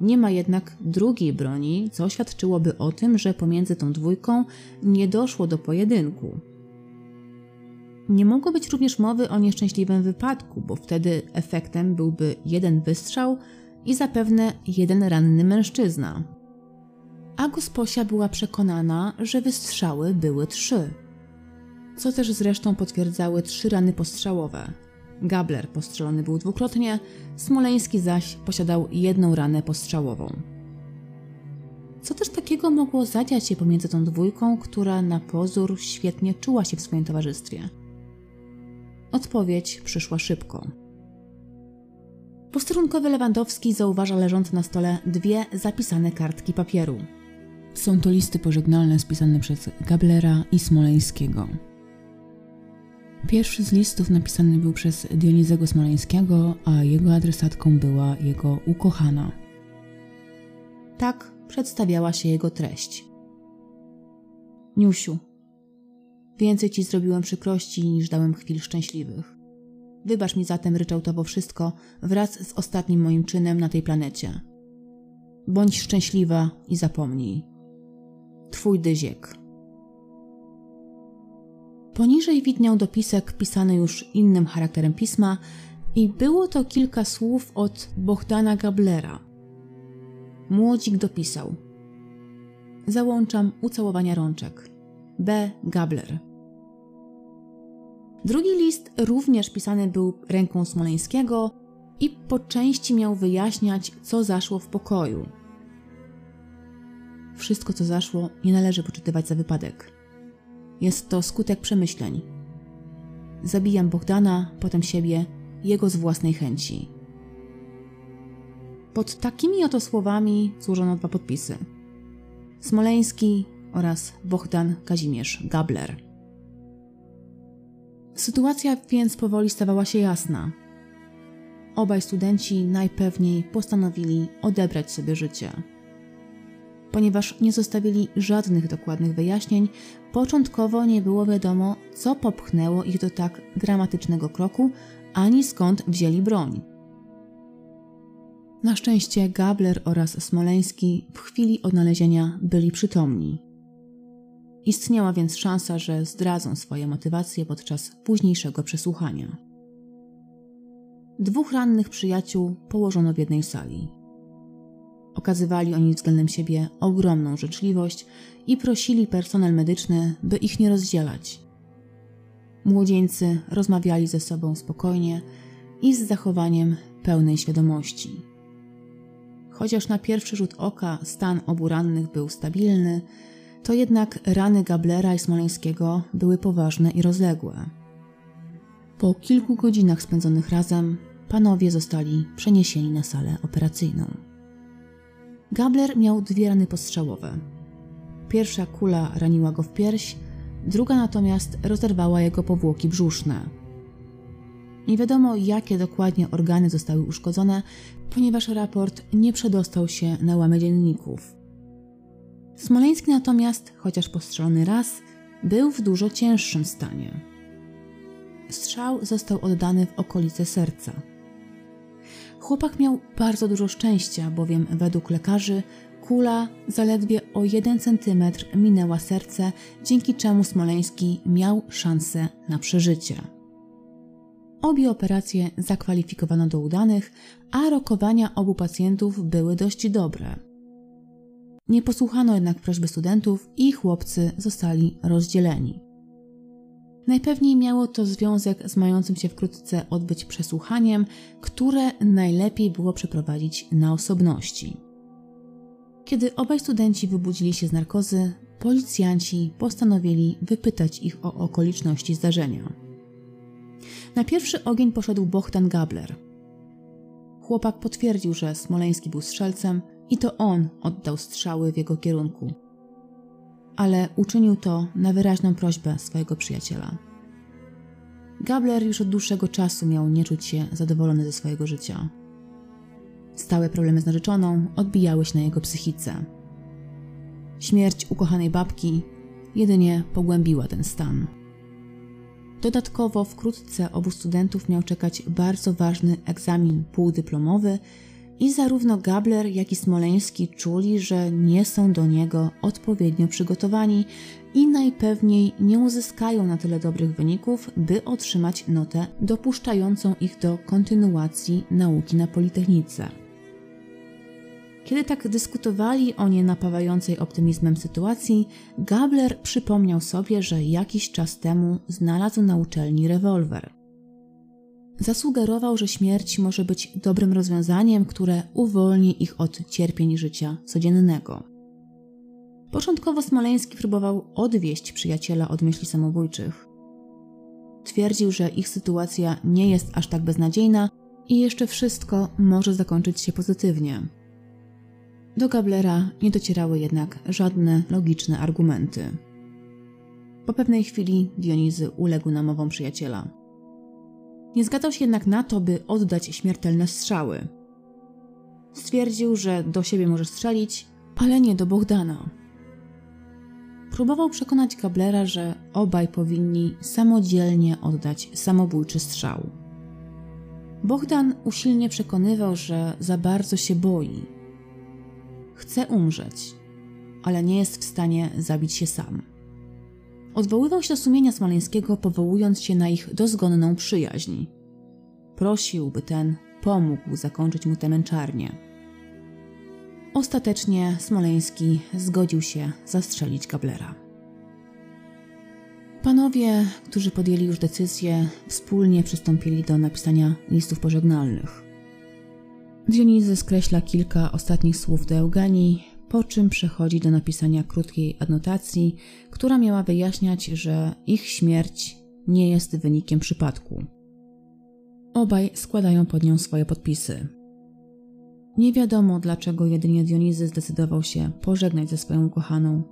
Nie ma jednak drugiej broni, co świadczyłoby o tym, że pomiędzy tą dwójką nie doszło do pojedynku. Nie mogło być również mowy o nieszczęśliwym wypadku, bo wtedy efektem byłby jeden wystrzał i zapewne jeden ranny mężczyzna. A gosposia była przekonana, że wystrzały były 3. Co też zresztą potwierdzały 3 rany postrzałowe. Gabler postrzelony był 2-krotnie, Smoleński zaś posiadał 1 ranę postrzałową. Co też takiego mogło zadziać się pomiędzy tą dwójką, która na pozór świetnie czuła się w swoim towarzystwie? Odpowiedź przyszła szybko. Posterunkowy Lewandowski zauważa leżące na stole 2 zapisane kartki papieru. Są to listy pożegnalne spisane przez Gablera i Smoleńskiego. Pierwszy z listów napisany był przez Dionizego Smoleńskiego, a jego adresatką była jego ukochana. Tak przedstawiała się jego treść. „Niusiu, więcej ci zrobiłem przykrości, niż dałem chwil szczęśliwych. Wybacz mi zatem ryczałtowo wszystko wraz z ostatnim moim czynem na tej planecie. Bądź szczęśliwa i zapomnij. Twój Dyziek”. Poniżej widniał dopisek pisany już innym charakterem pisma i było to kilka słów od Bogdana Gablera. Młodzik dopisał: „Załączam ucałowania rączek. B. Gabler”. Drugi list również pisany był ręką Smoleńskiego i po części miał wyjaśniać, co zaszło w pokoju. „Wszystko, co zaszło, nie należy poczytywać za wypadek. Jest to skutek przemyśleń. Zabijam Bogdana, potem siebie, jego z własnej chęci”. Pod takimi oto słowami złożono 2 podpisy: Smoleński oraz Bogdan Kazimierz Gabler. Sytuacja więc powoli stawała się jasna. Obaj studenci najpewniej postanowili odebrać sobie życie. Ponieważ nie zostawili żadnych dokładnych wyjaśnień, początkowo nie było wiadomo, co popchnęło ich do tak dramatycznego kroku, ani skąd wzięli broń. Na szczęście Gabler oraz Smoleński w chwili odnalezienia byli przytomni. Istniała więc szansa, że zdradzą swoje motywacje podczas późniejszego przesłuchania. 2 rannych przyjaciół położono w jednej sali. Okazywali oni względem siebie ogromną życzliwość i prosili personel medyczny, by ich nie rozdzielać. Młodzieńcy rozmawiali ze sobą spokojnie i z zachowaniem pełnej świadomości. Chociaż na pierwszy rzut oka stan obu rannych był stabilny, to jednak rany Gablera i Smoleńskiego były poważne i rozległe. Po kilku godzinach spędzonych razem panowie zostali przeniesieni na salę operacyjną. Gabler miał dwie rany postrzałowe. Pierwsza kula raniła go w pierś, druga natomiast rozerwała jego powłoki brzuszne. Nie wiadomo, jakie dokładnie organy zostały uszkodzone, ponieważ raport nie przedostał się na łamy dzienników. Smoleński natomiast, chociaż postrzelony raz, był w dużo cięższym stanie. Strzał został oddany w okolice serca. Chłopak miał bardzo dużo szczęścia, bowiem według lekarzy kula zaledwie o 1 cm minęła serce, dzięki czemu Smoleński miał szansę na przeżycie. Obie operacje zakwalifikowano do udanych, a rokowania obu pacjentów były dość dobre. Nie posłuchano jednak prośby studentów i chłopcy zostali rozdzieleni. Najpewniej miało to związek z mającym się wkrótce odbyć przesłuchaniem, które najlepiej było przeprowadzić na osobności. Kiedy obaj studenci wybudzili się z narkozy, policjanci postanowili wypytać ich o okoliczności zdarzenia. Na pierwszy ogień poszedł Bogdan Gabler. Chłopak potwierdził, że Smoleński był strzelcem i to on oddał strzały w jego kierunku. Ale uczynił to na wyraźną prośbę swojego przyjaciela. Gabler już od dłuższego czasu miał nie czuć się zadowolony ze swojego życia. Stałe problemy z narzeczoną odbijały się na jego psychice. Śmierć ukochanej babki jedynie pogłębiła ten stan. Dodatkowo wkrótce obu studentów miał czekać bardzo ważny egzamin półdyplomowy i zarówno Gabler, jak i Smoleński czuli, że nie są do niego odpowiednio przygotowani i najpewniej nie uzyskają na tyle dobrych wyników, by otrzymać notę dopuszczającą ich do kontynuacji nauki na Politechnice. Kiedy tak dyskutowali o nienapawającej optymizmem sytuacji, Gabler przypomniał sobie, że jakiś czas temu znalazł na uczelni rewolwer. Zasugerował, że śmierć może być dobrym rozwiązaniem, które uwolni ich od cierpień życia codziennego. Początkowo Smoleński próbował odwieść przyjaciela od myśli samobójczych. Twierdził, że ich sytuacja nie jest aż tak beznadziejna i jeszcze wszystko może zakończyć się pozytywnie. Do Gablera nie docierały jednak żadne logiczne argumenty. Po pewnej chwili Dionizy uległ namowom przyjaciela. Nie zgadzał się jednak na to, by oddać śmiertelne strzały. Stwierdził, że do siebie może strzelić, ale nie do Bogdana. Próbował przekonać Gablera, że obaj powinni samodzielnie oddać samobójczy strzał. Bogdan usilnie przekonywał, że za bardzo się boi. Chce umrzeć, ale nie jest w stanie zabić się sam. Odwoływał się do sumienia Smoleńskiego, powołując się na ich dozgonną przyjaźń. Prosił, by ten pomógł zakończyć mu tę męczarnię. Ostatecznie Smoleński zgodził się zastrzelić Gablera. Panowie, którzy podjęli już decyzję, wspólnie przystąpili do napisania listów pożegnalnych. Dionizy skreśla kilka ostatnich słów do Eugenii, po czym przechodzi do napisania krótkiej adnotacji, która miała wyjaśniać, że ich śmierć nie jest wynikiem przypadku. Obaj składają pod nią swoje podpisy. Nie wiadomo, dlaczego jedynie Dionizy zdecydował się pożegnać ze swoją ukochaną.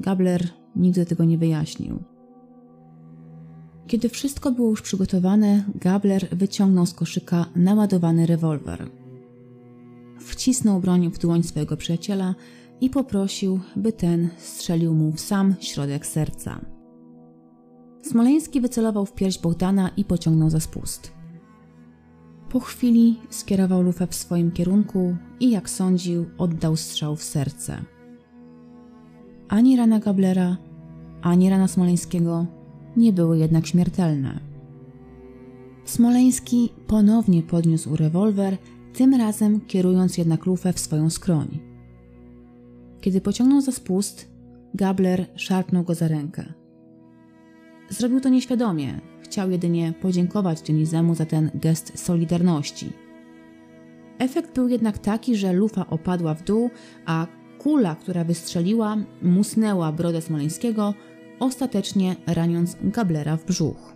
Gabler nigdy tego nie wyjaśnił. Kiedy wszystko było już przygotowane, Gabler wyciągnął z koszyka naładowany rewolwer. Wcisnął broń w dłoń swojego przyjaciela i poprosił, by ten strzelił mu w sam środek serca. Smoleński wycelował w pierś Bogdana i pociągnął za spust. Po chwili skierował lufę w swoim kierunku i, jak sądził, oddał strzał w serce. Ani rana Gablera, ani rana Smoleńskiego nie były jednak śmiertelne. Smoleński ponownie podniósł rewolwer, tym razem kierując jednak lufę w swoją skroń. Kiedy pociągnął za spust, Gabler szarpnął go za rękę. Zrobił to nieświadomie, chciał jedynie podziękować Dionizemu za ten gest solidarności. Efekt był jednak taki, że lufa opadła w dół, a Kula, która wystrzeliła, musnęła brodę Smoleńskiego, ostatecznie raniąc Gablera w brzuch.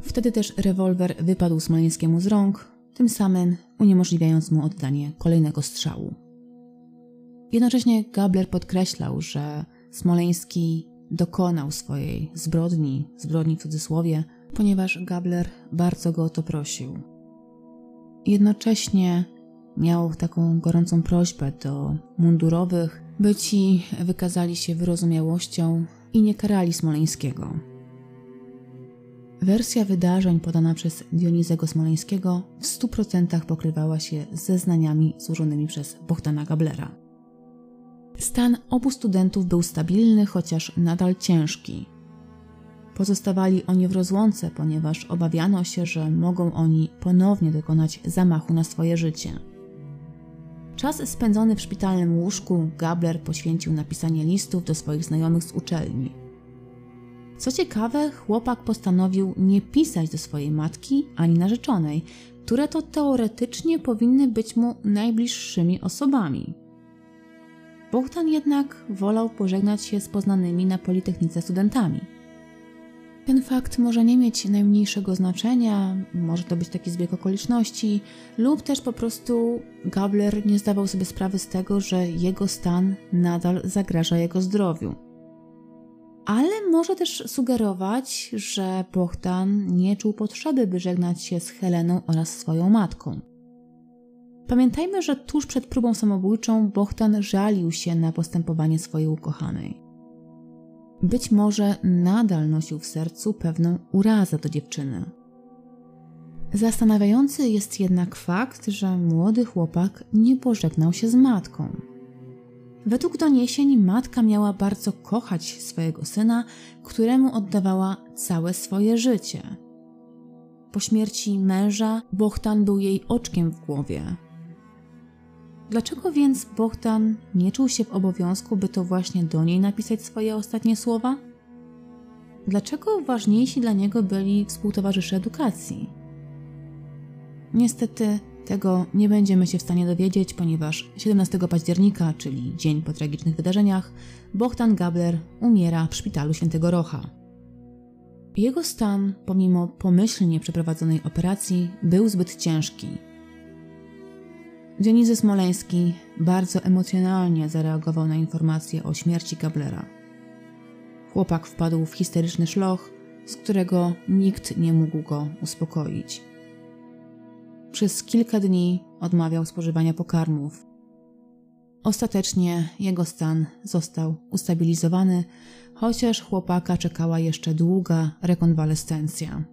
Wtedy też rewolwer wypadł Smoleńskiemu z rąk, tym samym uniemożliwiając mu oddanie kolejnego strzału. Jednocześnie Gabler podkreślał, że Smoleński dokonał swojej zbrodni, zbrodni w cudzysłowie, ponieważ Gabler bardzo go o to prosił. Jednocześnie miał taką gorącą prośbę do mundurowych, by ci wykazali się wyrozumiałością i nie karali Smoleńskiego. Wersja wydarzeń podana przez Dionizego Smoleńskiego w 100% pokrywała się z zeznaniami złożonymi przez Bogdana Gablera. Stan obu studentów był stabilny, chociaż nadal ciężki. Pozostawali oni w rozłące, ponieważ obawiano się, że mogą oni ponownie dokonać zamachu na swoje życie. Czas spędzony w szpitalnym łóżku Gabler poświęcił na pisanie listów do swoich znajomych z uczelni. Co ciekawe, chłopak postanowił nie pisać do swojej matki ani narzeczonej, które to teoretycznie powinny być mu najbliższymi osobami. Bogdan jednak wolał pożegnać się z poznanymi na Politechnice studentami. Ten fakt może nie mieć najmniejszego znaczenia, może to być taki zbieg okoliczności, lub też po prostu Gabler nie zdawał sobie sprawy z tego, że jego stan nadal zagraża jego zdrowiu. Ale może też sugerować, że Bogdan nie czuł potrzeby, by żegnać się z Heleną oraz swoją matką. Pamiętajmy, że tuż przed próbą samobójczą Bogdan żalił się na postępowanie swojej ukochanej. Być może nadal nosił w sercu pewną urazę do dziewczyny. Zastanawiający jest jednak fakt, że młody chłopak nie pożegnał się z matką. Według doniesień matka miała bardzo kochać swojego syna, któremu oddawała całe swoje życie. Po śmierci męża Bogdan był jej oczkiem w głowie. Dlaczego więc Bogdan nie czuł się w obowiązku, by to właśnie do niej napisać swoje ostatnie słowa? Dlaczego ważniejsi dla niego byli współtowarzysze edukacji? Niestety tego nie będziemy się w stanie dowiedzieć, ponieważ 17 października, czyli dzień po tragicznych wydarzeniach, Bogdan Gabler umiera w szpitalu Świętego Rocha. Jego stan, pomimo pomyślnie przeprowadzonej operacji, był zbyt ciężki. Dionizy Smoleński bardzo emocjonalnie zareagował na informację o śmierci Gablera. Chłopak wpadł w histeryczny szloch, z którego nikt nie mógł go uspokoić. Przez kilka dni odmawiał spożywania pokarmów. Ostatecznie jego stan został ustabilizowany, chociaż chłopaka czekała jeszcze długa rekonwalescencja.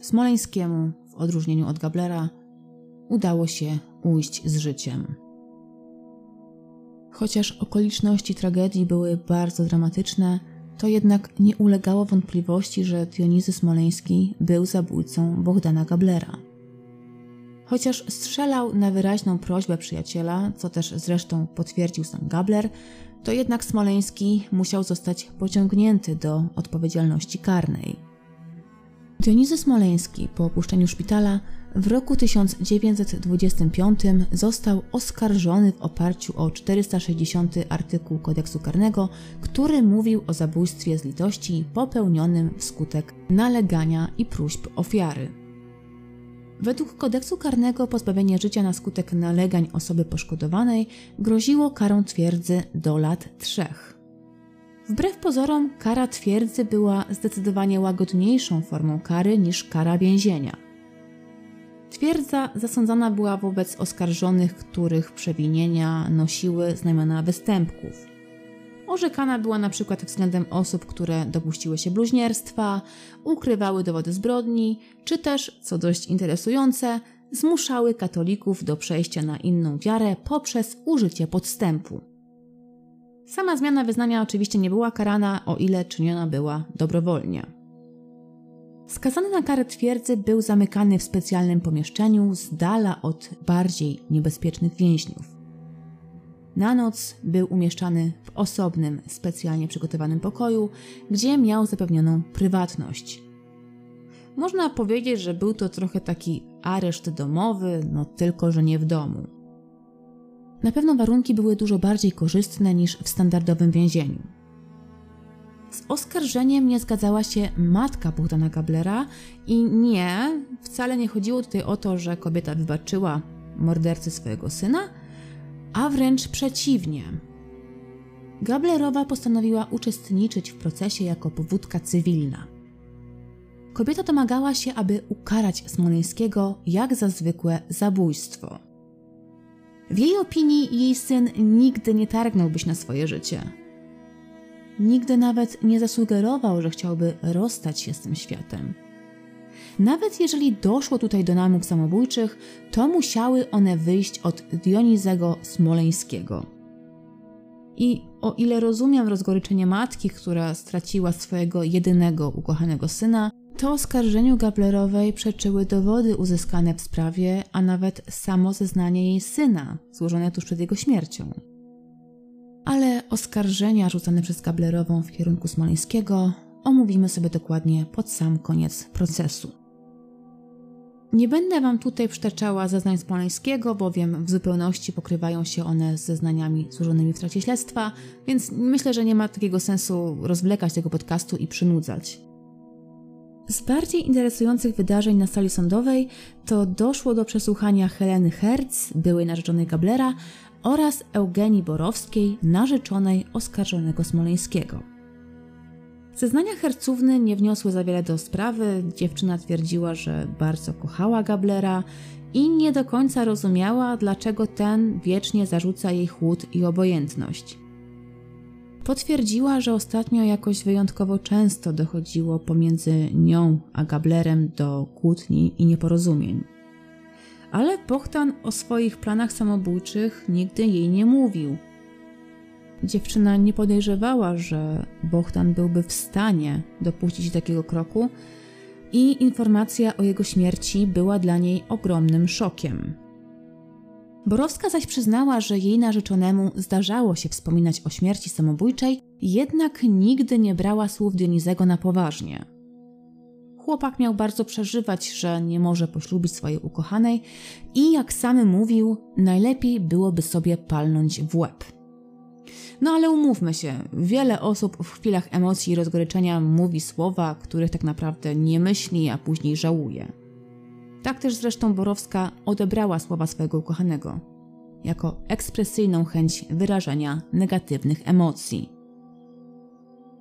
Smoleńskiemu, w odróżnieniu od Gablera, udało się ujść z życiem. Chociaż okoliczności tragedii były bardzo dramatyczne, to jednak nie ulegało wątpliwości, że Dionizy Smoleński był zabójcą Bogdana Gablera. Chociaż strzelał na wyraźną prośbę przyjaciela, co też zresztą potwierdził sam Gabler, to jednak Smoleński musiał zostać pociągnięty do odpowiedzialności karnej. Dionizy Smoleński po opuszczeniu szpitala w roku 1925 został oskarżony w oparciu o 460 artykuł kodeksu karnego, który mówił o zabójstwie z litości popełnionym wskutek nalegania i próśb ofiary. Według kodeksu karnego pozbawienie życia na skutek nalegań osoby poszkodowanej groziło karą twierdzy do lat 3. Wbrew pozorom kara twierdzy była zdecydowanie łagodniejszą formą kary niż kara więzienia. Twierdza zasądzana była wobec oskarżonych, których przewinienia nosiły znamiona występków. Orzekana była na przykład względem osób, które dopuściły się bluźnierstwa, ukrywały dowody zbrodni, czy też, co dość interesujące, zmuszały katolików do przejścia na inną wiarę poprzez użycie podstępu. Sama zmiana wyznania oczywiście nie była karana, o ile czyniona była dobrowolnie. Skazany na karę twierdzy był zamykany w specjalnym pomieszczeniu z dala od bardziej niebezpiecznych więźniów. Na noc był umieszczany w osobnym, specjalnie przygotowanym pokoju, gdzie miał zapewnioną prywatność. Można powiedzieć, że był to trochę taki areszt domowy, no tylko że nie w domu. Na pewno warunki były dużo bardziej korzystne niż w standardowym więzieniu. Z oskarżeniem nie zgadzała się matka Bogdana Gablera i nie, wcale nie chodziło tutaj o to, że kobieta wybaczyła mordercy swojego syna, a wręcz przeciwnie. Gablerowa postanowiła uczestniczyć w procesie jako powódka cywilna. Kobieta domagała się, aby ukarać Smoleńskiego jak za zwykłe zabójstwo. W jej opinii jej syn nigdy nie targnąłby się na swoje życie. Nigdy nawet nie zasugerował, że chciałby rozstać się z tym światem. Nawet jeżeli doszło tutaj do namów samobójczych, to musiały one wyjść od Dionizego Smoleńskiego. I o ile rozumiem rozgoryczenie matki, która straciła swojego jedynego ukochanego syna, to oskarżeniu Gablerowej przeczyły dowody uzyskane w sprawie, a nawet samo zeznanie jej syna, złożone tuż przed jego śmiercią. Ale oskarżenia rzucane przez Gablerową w kierunku Smoleńskiego omówimy sobie dokładnie pod sam koniec procesu. Nie będę Wam tutaj przytaczała zeznań Smoleńskiego, bowiem w zupełności pokrywają się one z zeznaniami złożonymi w trakcie śledztwa, więc myślę, że nie ma takiego sensu rozwlekać tego podcastu i przynudzać. Z bardziej interesujących wydarzeń na sali sądowej to doszło do przesłuchania Heleny Hertz, byłej narzeczonej Gablera, oraz Eugenii Borowskiej, narzeczonej oskarżonego Smoleńskiego. Zeznania Hercówny nie wniosły za wiele do sprawy, dziewczyna twierdziła, że bardzo kochała Gablera i nie do końca rozumiała, dlaczego ten wiecznie zarzuca jej chłód i obojętność. Potwierdziła, że ostatnio jakoś wyjątkowo często dochodziło pomiędzy nią a Gablerem do kłótni i nieporozumień. Ale Bogdan o swoich planach samobójczych nigdy jej nie mówił. Dziewczyna nie podejrzewała, że Bogdan byłby w stanie dopuścić takiego kroku i informacja o jego śmierci była dla niej ogromnym szokiem. Borowska zaś przyznała, że jej narzeczonemu zdarzało się wspominać o śmierci samobójczej, jednak nigdy nie brała słów Dionizego na poważnie. Chłopak miał bardzo przeżywać, że nie może poślubić swojej ukochanej i jak sam mówił, najlepiej byłoby sobie palnąć w łeb. No ale umówmy się, wiele osób w chwilach emocji i rozgoryczenia mówi słowa, których tak naprawdę nie myśli, a później żałuje. Tak też zresztą Borowska odebrała słowa swojego ukochanego, jako ekspresyjną chęć wyrażenia negatywnych emocji.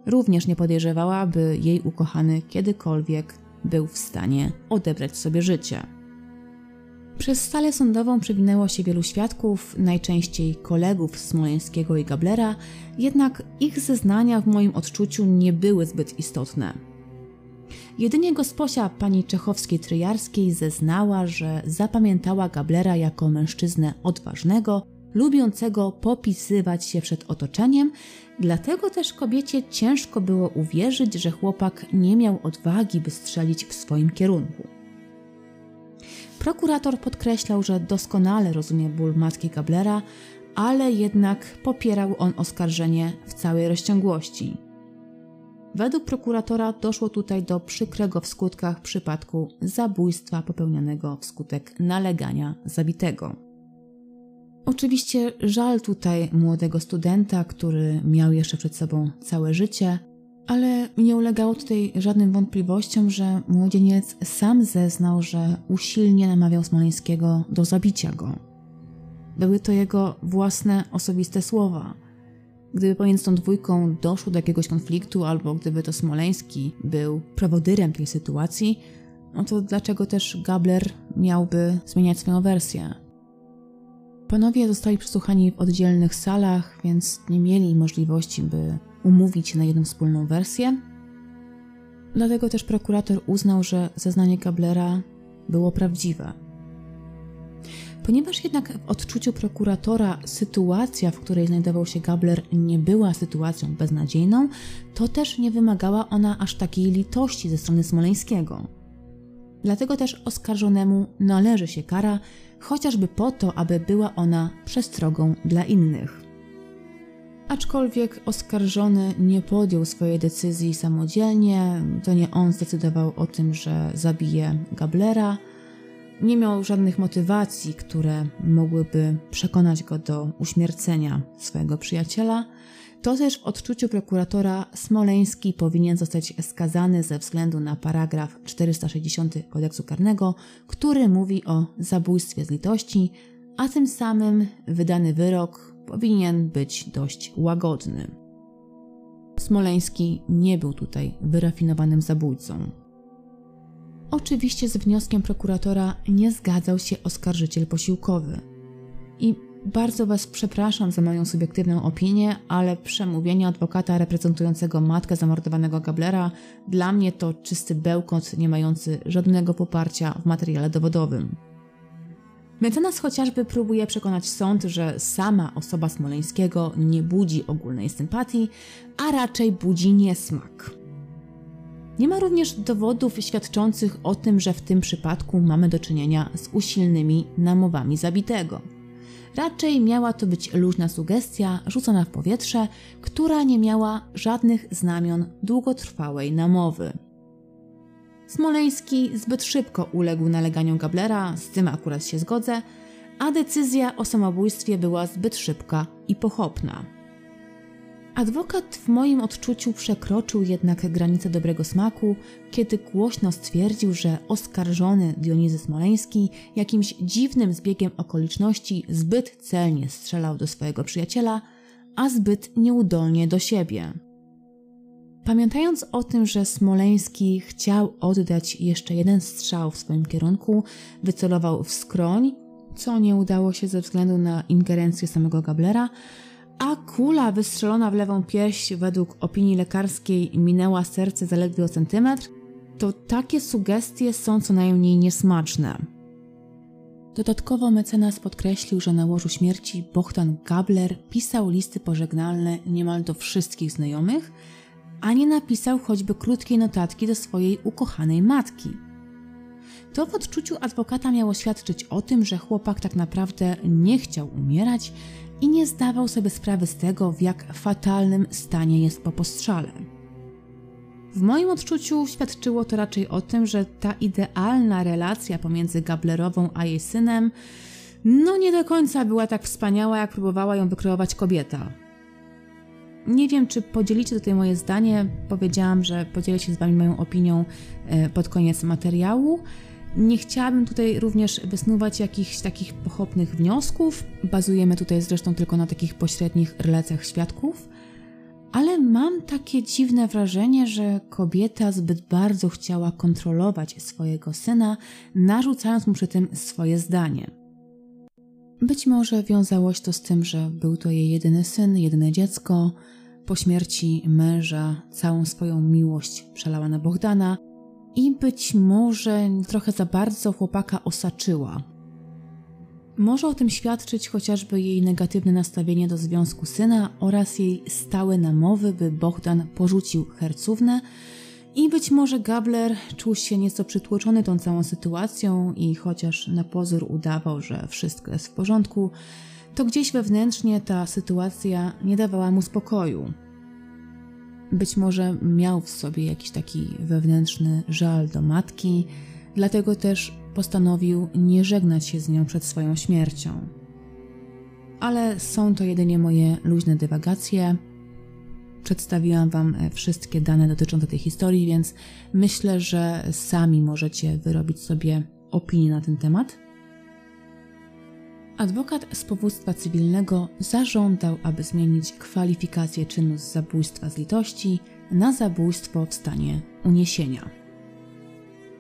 Również nie podejrzewała, by jej ukochany kiedykolwiek był w stanie odebrać sobie życie. Przez salę sądową przewinęło się wielu świadków, najczęściej kolegów Smoleńskiego i Gablera, jednak ich zeznania w moim odczuciu nie były zbyt istotne. Jedynie gosposia pani Czechowskiej-Tryjarskiej zeznała, że zapamiętała Gablera jako mężczyznę odważnego, lubiącego popisywać się przed otoczeniem, dlatego też kobiecie ciężko było uwierzyć, że chłopak nie miał odwagi, by strzelić w swoim kierunku. Prokurator podkreślał, że doskonale rozumie ból matki Gablera, ale jednak popierał on oskarżenie w całej rozciągłości. Według prokuratora doszło tutaj do przykrego w skutkach przypadku zabójstwa popełnionego wskutek nalegania zabitego. Oczywiście żal tutaj młodego studenta, który miał jeszcze przed sobą całe życie, ale nie ulegało tutaj żadnym wątpliwościom, że młodzieniec sam zeznał, że usilnie namawiał Smoleńskiego do zabicia go. Były to jego własne, osobiste słowa. Gdyby pomiędzy tą dwójką doszło do jakiegoś konfliktu, albo gdyby to Smoleński był prowodyrem tej sytuacji, no to dlaczego też Gabler miałby zmieniać swoją wersję? Panowie zostali przesłuchani w oddzielnych salach, więc nie mieli możliwości, by umówić się na jedną wspólną wersję. Dlatego też prokurator uznał, że zeznanie Gablera było prawdziwe. Ponieważ jednak w odczuciu prokuratora sytuacja, w której znajdował się Gabler, nie była sytuacją beznadziejną, to też nie wymagała ona aż takiej litości ze strony Smoleńskiego. Dlatego też oskarżonemu należy się kara, chociażby po to, aby była ona przestrogą dla innych. Aczkolwiek oskarżony nie podjął swojej decyzji samodzielnie, to nie on zdecydował o tym, że zabije Gablera, Nie miał żadnych motywacji, które mogłyby przekonać go do uśmiercenia swojego przyjaciela. To też w odczuciu prokuratora Smoleński powinien zostać skazany ze względu na paragraf 460 kodeksu karnego, który mówi o zabójstwie z litości, a tym samym wydany wyrok powinien być dość łagodny. Smoleński nie był tutaj wyrafinowanym zabójcą. Oczywiście z wnioskiem prokuratora nie zgadzał się oskarżyciel posiłkowy. I bardzo Was przepraszam za moją subiektywną opinię, ale przemówienie adwokata reprezentującego matkę zamordowanego Gablera dla mnie to czysty bełkot, nie mający żadnego poparcia w materiale dowodowym. Mecenas chociażby próbuje przekonać sąd, że sama osoba Smoleńskiego nie budzi ogólnej sympatii, a raczej budzi niesmak. Nie ma również dowodów świadczących o tym, że w tym przypadku mamy do czynienia z usilnymi namowami zabitego. Raczej miała to być luźna sugestia rzucona w powietrze, która nie miała żadnych znamion długotrwałej namowy. Smoleński zbyt szybko uległ naleganiom Gablera, z tym akurat się zgodzę, a decyzja o samobójstwie była zbyt szybka i pochopna. Adwokat w moim odczuciu przekroczył jednak granicę dobrego smaku, kiedy głośno stwierdził, że oskarżony Dionizy Smoleński jakimś dziwnym zbiegiem okoliczności zbyt celnie strzelał do swojego przyjaciela, a zbyt nieudolnie do siebie. Pamiętając o tym, że Smoleński chciał oddać jeszcze jeden strzał w swoim kierunku, wycelował w skroń, co nie udało się ze względu na ingerencję samego Gablera, a kula wystrzelona w lewą pierś według opinii lekarskiej minęła serce zaledwie o centymetr, to takie sugestie są co najmniej niesmaczne. Dodatkowo mecenas podkreślił, że na łożu śmierci Bogdan Gabler pisał listy pożegnalne niemal do wszystkich znajomych, a nie napisał choćby krótkiej notatki do swojej ukochanej matki. To w odczuciu adwokata miało świadczyć o tym, że chłopak tak naprawdę nie chciał umierać i nie zdawał sobie sprawy z tego, w jak fatalnym stanie jest po postrzale. W moim odczuciu świadczyło to raczej o tym, że ta idealna relacja pomiędzy Gablerową a jej synem no nie do końca była tak wspaniała, jak próbowała ją wykreować kobieta. Nie wiem, czy podzielicie tutaj moje zdanie. Powiedziałam, że podzielę się z Wami moją opinią pod koniec materiału. Nie chciałabym tutaj również wysnuwać jakichś takich pochopnych wniosków. Bazujemy tutaj zresztą tylko na takich pośrednich relacjach świadków. Ale mam takie dziwne wrażenie, że kobieta zbyt bardzo chciała kontrolować swojego syna, narzucając mu przy tym swoje zdanie. Być może wiązało się to z tym, że był to jej jedyny syn, jedyne dziecko. Po śmierci męża całą swoją miłość przelała na Bogdana. I być może trochę za bardzo chłopaka osaczyła. Może o tym świadczyć chociażby jej negatywne nastawienie do związku syna oraz jej stałe namowy, by Bogdan porzucił Hercównę. I być może Gabler czuł się nieco przytłoczony tą całą sytuacją i chociaż na pozór udawał, że wszystko jest w porządku, to gdzieś wewnętrznie ta sytuacja nie dawała mu spokoju. Być może miał w sobie jakiś taki wewnętrzny żal do matki, dlatego też postanowił nie żegnać się z nią przed swoją śmiercią. Ale są to jedynie moje luźne dywagacje. Przedstawiłam Wam wszystkie dane dotyczące tej historii, więc myślę, że sami możecie wyrobić sobie opinię na ten temat. Adwokat z powództwa cywilnego zażądał, aby zmienić kwalifikację czynu z zabójstwa z litości na zabójstwo w stanie uniesienia.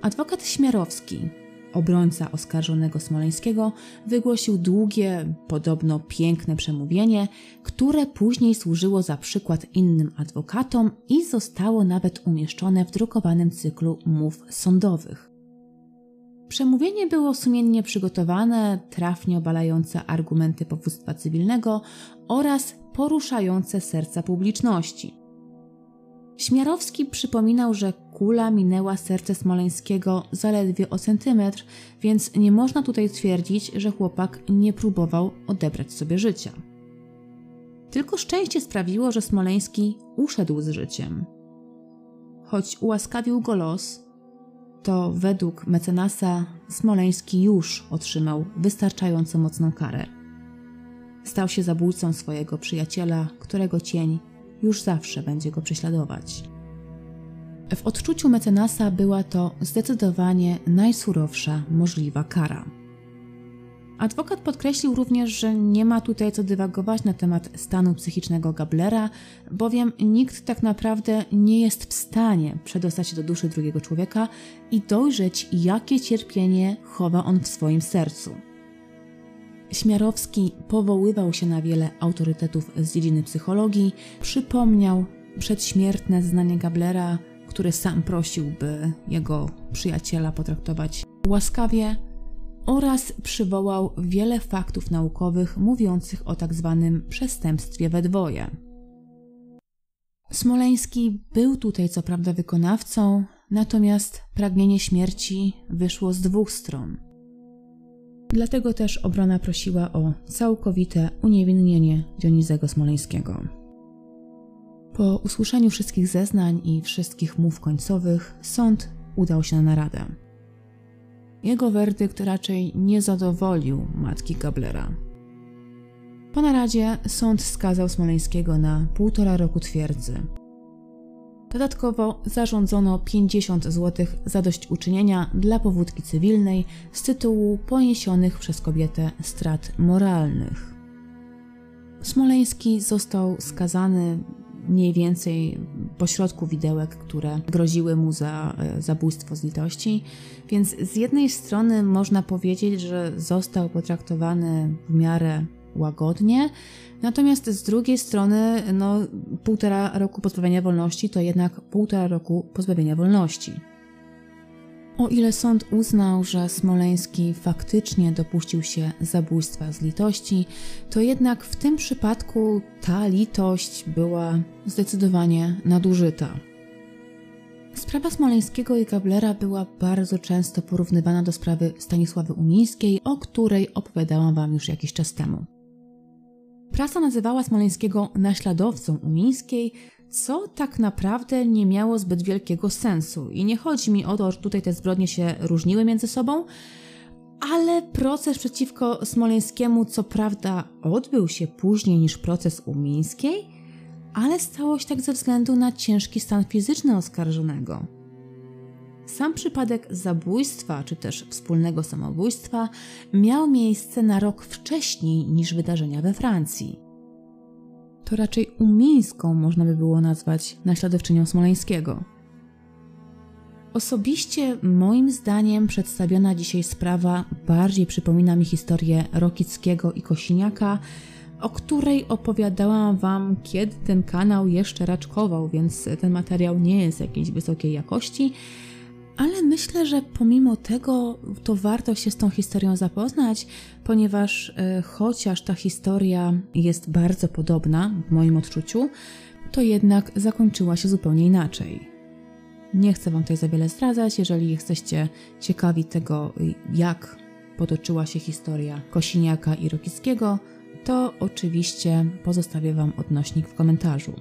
Adwokat Śmiarowski, obrońca oskarżonego Smoleńskiego, wygłosił długie, podobno piękne przemówienie, które później służyło za przykład innym adwokatom i zostało nawet umieszczone w drukowanym cyklu mów sądowych. Przemówienie było sumiennie przygotowane, trafnie obalające argumenty powództwa cywilnego oraz poruszające serca publiczności. Śmiarowski przypominał, że kula minęła serce Smoleńskiego zaledwie o centymetr, więc nie można tutaj twierdzić, że chłopak nie próbował odebrać sobie życia. Tylko szczęście sprawiło, że Smoleński uszedł z życiem. Choć ułaskawił go los, to według mecenasa Smoleński już otrzymał wystarczająco mocną karę. Stał się zabójcą swojego przyjaciela, którego cień już zawsze będzie go prześladować. W odczuciu mecenasa była to zdecydowanie najsurowsza możliwa kara. Adwokat podkreślił również, że nie ma tutaj co dywagować na temat stanu psychicznego Gablera, bowiem nikt tak naprawdę nie jest w stanie przedostać się do duszy drugiego człowieka i dojrzeć, jakie cierpienie chowa on w swoim sercu. Śmiarowski powoływał się na wiele autorytetów z dziedziny psychologii, przypomniał przedśmiertne zeznanie Gablera, który sam prosił, by jego przyjaciela potraktować łaskawie, oraz przywołał wiele faktów naukowych mówiących o tzw. przestępstwie we dwoje. Smoleński był tutaj co prawda wykonawcą, natomiast pragnienie śmierci wyszło z dwóch stron. Dlatego też obrona prosiła o całkowite uniewinnienie Dionizego Smoleńskiego. Po usłyszeniu wszystkich zeznań i wszystkich mów końcowych, sąd udał się na naradę. Jego werdykt raczej nie zadowolił matki Gablera. Po naradzie sąd skazał Smoleńskiego na 1,5 roku twierdzy. Dodatkowo zarządzono 50 zł zadośćuczynienia dla powódki cywilnej z tytułu poniesionych przez kobietę strat moralnych. Smoleński został skazany mniej więcej pośrodku widełek, które groziły mu za zabójstwo z litości, więc z jednej strony można powiedzieć, że został potraktowany w miarę łagodnie, natomiast z drugiej strony 1,5 roku pozbawienia wolności to jednak 1,5 roku pozbawienia wolności. O ile sąd uznał, że Smoleński faktycznie dopuścił się zabójstwa z litości, to jednak w tym przypadku ta litość była zdecydowanie nadużyta. Sprawa Smoleńskiego i Gablera była bardzo często porównywana do sprawy Stanisławy Umińskiej, o której opowiadałam Wam już jakiś czas temu. Prasa nazywała Smoleńskiego naśladowcą Umińskiej, co tak naprawdę nie miało zbyt wielkiego sensu. I nie chodzi mi o to, że tutaj te zbrodnie się różniły między sobą, ale proces przeciwko Smoleńskiemu co prawda odbył się później niż proces Umińskiej, ale stało się tak ze względu na ciężki stan fizyczny oskarżonego. Sam przypadek zabójstwa czy też wspólnego samobójstwa miał miejsce na rok wcześniej niż wydarzenia we Francji. To raczej Umińską można by było nazwać naśladowczynią Smoleńskiego. Osobiście moim zdaniem przedstawiona dzisiaj sprawa bardziej przypomina mi historię Rokickiego i Kosiniaka, o której opowiadałam Wam, kiedy ten kanał jeszcze raczkował, więc ten materiał nie jest jakiejś wysokiej jakości, ale myślę, że pomimo tego to warto się z tą historią zapoznać, ponieważ chociaż ta historia jest bardzo podobna w moim odczuciu, to jednak zakończyła się zupełnie inaczej. Nie chcę Wam tutaj za wiele zdradzać, jeżeli jesteście ciekawi tego, jak potoczyła się historia Kosiniaka i Rokickiego, to oczywiście pozostawię Wam odnośnik w komentarzu.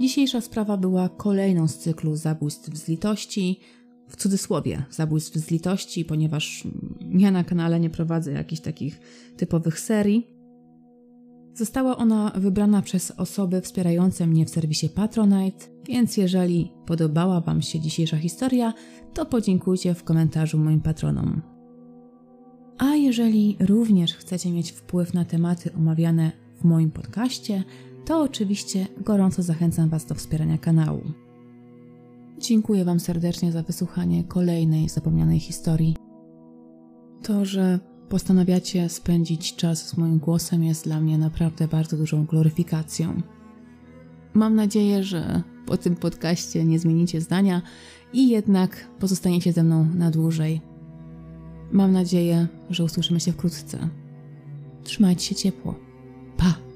Dzisiejsza sprawa była kolejną z cyklu zabójstw z litości, w cudzysłowie zabójstw z litości, ponieważ ja na kanale nie prowadzę jakichś takich typowych serii. Została ona wybrana przez osoby wspierające mnie w serwisie Patronite, więc jeżeli podobała Wam się dzisiejsza historia, to podziękujcie w komentarzu moim patronom. A jeżeli również chcecie mieć wpływ na tematy omawiane w moim podcaście, to oczywiście gorąco zachęcam Was do wspierania kanału. Dziękuję Wam serdecznie za wysłuchanie kolejnej zapomnianej historii. To, że postanawiacie spędzić czas z moim głosem, jest dla mnie naprawdę bardzo dużą gloryfikacją. Mam nadzieję, że po tym podcaście nie zmienicie zdania i jednak pozostaniecie ze mną na dłużej. Mam nadzieję, że usłyszymy się wkrótce. Trzymajcie się ciepło. Pa!